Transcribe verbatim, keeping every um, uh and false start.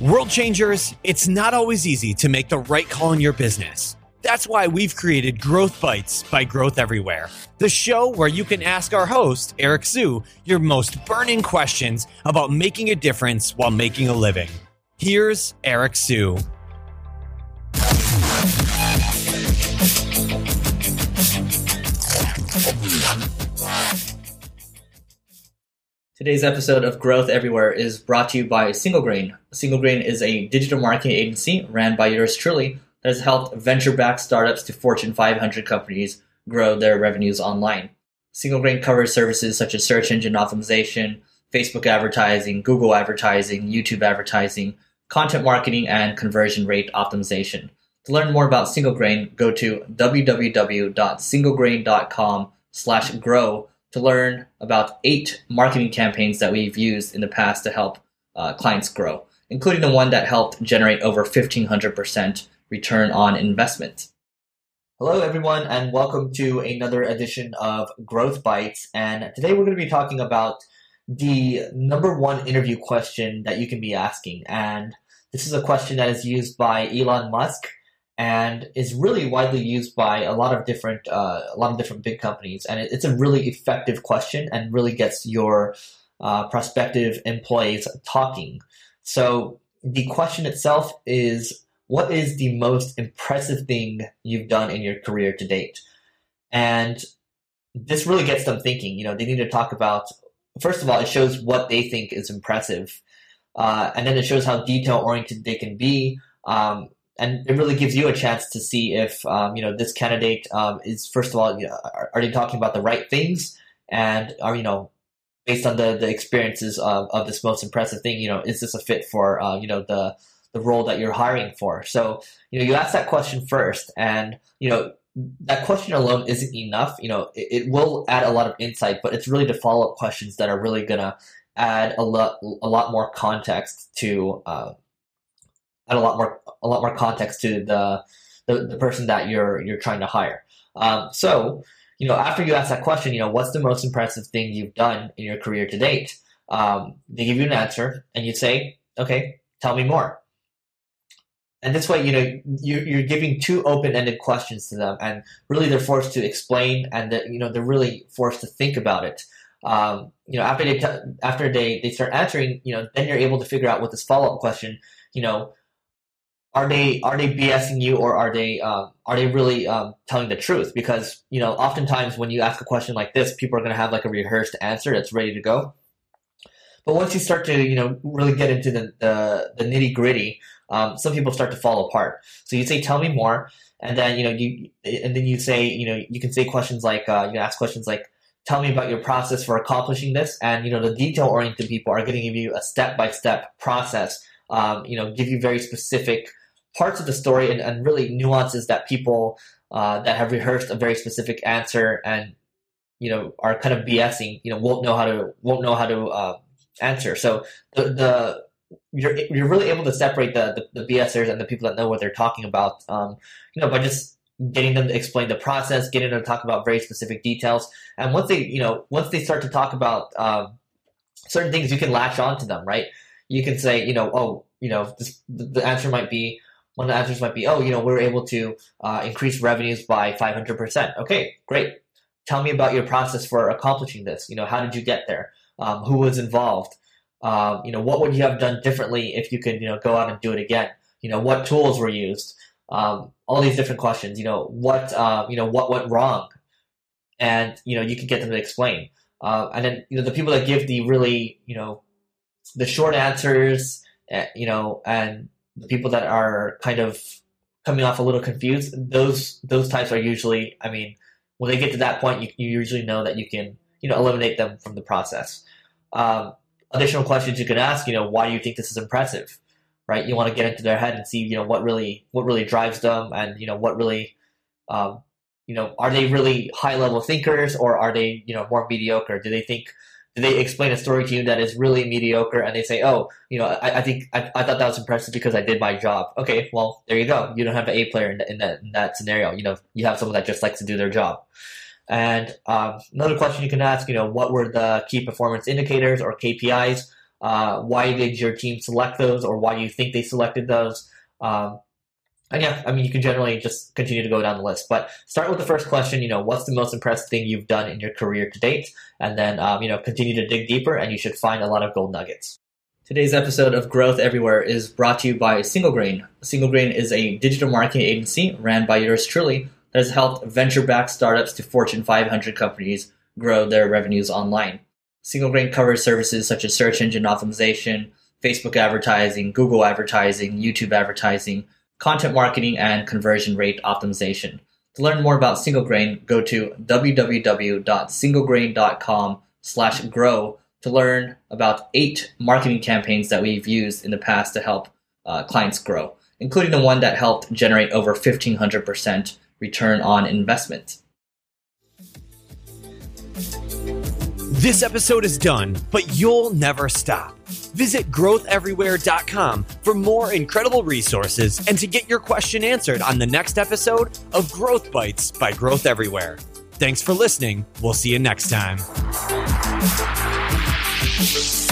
World changers, it's not always easy to make the right call in your business. That's why we've created Growth Bites by Growth Everywhere, the show where you can ask our host, Eric Hsu, your most burning questions about making a difference while making a living. Here's Eric Hsu. Today's episode of Growth Everywhere is brought to you by Single Grain. Single Grain is a digital marketing agency ran by yours truly that has helped venture-backed startups to Fortune five hundred companies grow their revenues online. Single Grain covers services such as search engine optimization, Facebook advertising, Google advertising, YouTube advertising, content marketing, and conversion rate optimization. To learn more about Single Grain, go to w w w dot single grain dot com slash grow to learn about eight marketing campaigns that we've used in the past to help uh, clients grow, including the one that helped generate over fifteen hundred percent return on investment. Hello, everyone, and welcome to another edition of Growth Bites. And today we're going to be talking about the number one interview question that you can be asking. And this is a question that is used by Elon Musk and is really widely used by a lot of different uh, a lot of different big companies. And it, it's a really effective question and really gets your uh, prospective employees talking. So the question itself is, what is the most impressive thing you've done in your career to date? And this really gets them thinking. You know, they need to talk about, first of all, it shows what they think is impressive. Uh, and then it shows how detail-oriented they can be. Um, And it really gives you a chance to see if, um, you know, this candidate um, is, first of all, you know, are, are they talking about the right things? And are, you know, based on the, the experiences of, of this most impressive thing, you know, is this a fit for, uh, you know, the the role that you're hiring for? So, you know, you ask that question first. And, you know, that question alone isn't enough. You know, it, it will add a lot of insight, but it's really the follow-up questions that are really going to add a lot, a lot more context to uh add a lot more a lot more context to the the, the person that you're you're trying to hire. Um, so, you know, after you ask that question, you know, what's the most impressive thing you've done in your career to date? Um, they give you an answer, and you say, okay, tell me more. And this way, you know, you, you're giving two open-ended questions to them, and really they're forced to explain, and the, you know, they're really forced to think about it. Um, you know, after they t- after they they start answering, you know, then you're able to figure out with this follow-up question, you know, Are they are they BSing you, or are they um, are they really um, telling the truth? Because, you know, oftentimes when you ask a question like this, people are going to have like a rehearsed answer that's ready to go. But once you start to, you know, really get into the the, the nitty gritty, um, some people start to fall apart. So you say, "Tell me more," and then you know you and then you say, you know, you can say questions like uh, you can ask questions like, "Tell me about your process for accomplishing this," and you know the detail oriented people are going to give you a step by step process. Um, you know, give you very specific parts of the story and, and really nuances that people uh, that have rehearsed a very specific answer and, you know, are kind of BSing, you know, won't know how to, won't know how to uh, answer. So the, the, you're, you're really able to separate the, the, the BSers and the people that know what they're talking about, um, you know, by just getting them to explain the process, getting them to talk about very specific details. And once they, you know, once they start to talk about um, certain things, you can latch on to them, right? You can say, you know, oh, you know, this, the answer might be, one of the answers might be, oh, you know, we were able to uh, increase revenues by five hundred percent. Okay, great. Tell me about your process for accomplishing this. You know, how did you get there? Um, who was involved? Um, you know, what would you have done differently if you could, you know, go out and do it again? You know, what tools were used? Um, all these different questions. You know, what, uh, you know, what went wrong? And, you know, you can get them to explain. Uh, and then, you know, the people that give the really, you know, the short answers, you know, and the people that are kind of coming off a little confused, those those types are usually, I mean, when they get to that point, you, you usually know that you can, you know, eliminate them from the process. Um, additional questions you can ask, you know, why do you think this is impressive, right? You want to get into their head and see, you know, what really what really drives them and, you know, what really, um, you know, are they really high-level thinkers or are they, you know, more mediocre? Do they think... They explain a story to you that is really mediocre, and they say, "Oh, you know, I, I think I, I thought that was impressive because I did my job." Okay, well, there you go. You don't have an A player in, the, in that in that scenario. You know, you have someone that just likes to do their job. And um, another question you can ask, you know, what were the key performance indicators or K P Is Uh, why did your team select those, or why do you think they selected those? Um, and yeah, I mean, you can generally just continue to go down the list, but start with the first question. You know, what's the most impressive thing you've done in your career to date? And then, um, you know, continue to dig deeper, and you should find a lot of gold nuggets. Today's episode of Growth Everywhere is brought to you by Single Grain. Single Grain is a digital marketing agency ran by yours truly that has helped venture-backed startups to Fortune five hundred companies grow their revenues online. Single Grain covers services such as search engine optimization, Facebook advertising, Google advertising, YouTube advertising, content marketing, and conversion rate optimization. To learn more about Single Grain, go to w w w dot single grain dot com slash grow to learn about eight marketing campaigns that we've used in the past to help uh, clients grow, including the one that helped generate over fifteen hundred percent return on investment. This episode is done, but you'll never stop. Visit growth everywhere dot com for more incredible resources and to get your question answered on the next episode of Growth Bites by Growth Everywhere. Thanks for listening. We'll see you next time. Thank you.